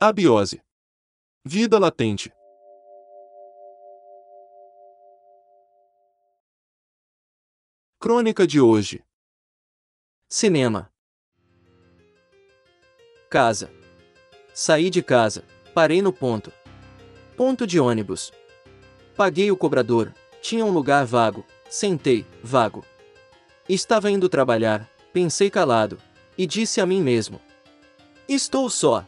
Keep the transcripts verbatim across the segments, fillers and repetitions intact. Abiose. Vida latente. Crônica de hoje. Cinema. Casa. Saí de casa, parei no ponto. Ponto de ônibus. Paguei o cobrador, tinha um lugar vago, sentei, vago. Estava indo trabalhar, pensei calado, e disse a mim mesmo: estou só.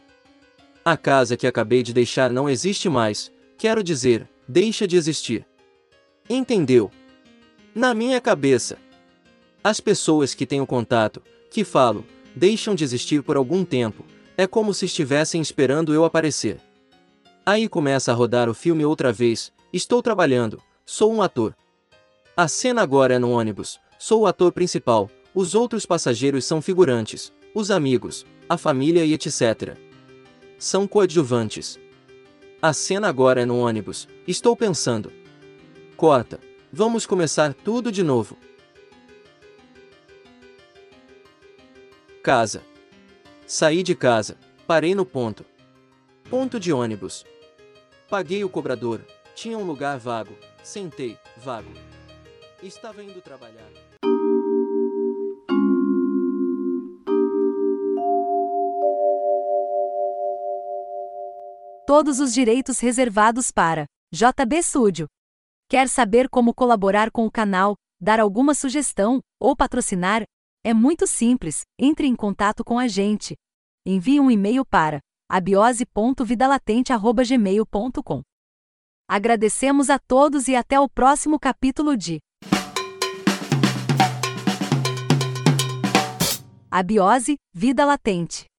A casa que acabei de deixar não existe mais, quero dizer, deixa de existir. Entendeu? Na minha cabeça. As pessoas que tenho contato, que falo, deixam de existir por algum tempo, é como se estivessem esperando eu aparecer. Aí começa a rodar o filme outra vez, estou trabalhando, sou um ator. A cena agora é no ônibus, sou o ator principal, os outros passageiros são figurantes, os amigos, a família e etcétera. São coadjuvantes. A cena agora é no ônibus, estou pensando. Corta. Vamos começar tudo de novo. Casa. Saí de casa, parei no ponto. Ponto de ônibus. Paguei o cobrador, tinha um lugar vago, sentei, vago. Estava indo trabalhar. Todos os direitos reservados para J B Studio. Quer saber como colaborar com o canal, dar alguma sugestão ou patrocinar? É muito simples, entre em contato com a gente. Envie um e-mail para abiose ponto vida latente arroba gmail ponto com. Agradecemos a todos e até o próximo capítulo de Abiose, Vida Latente.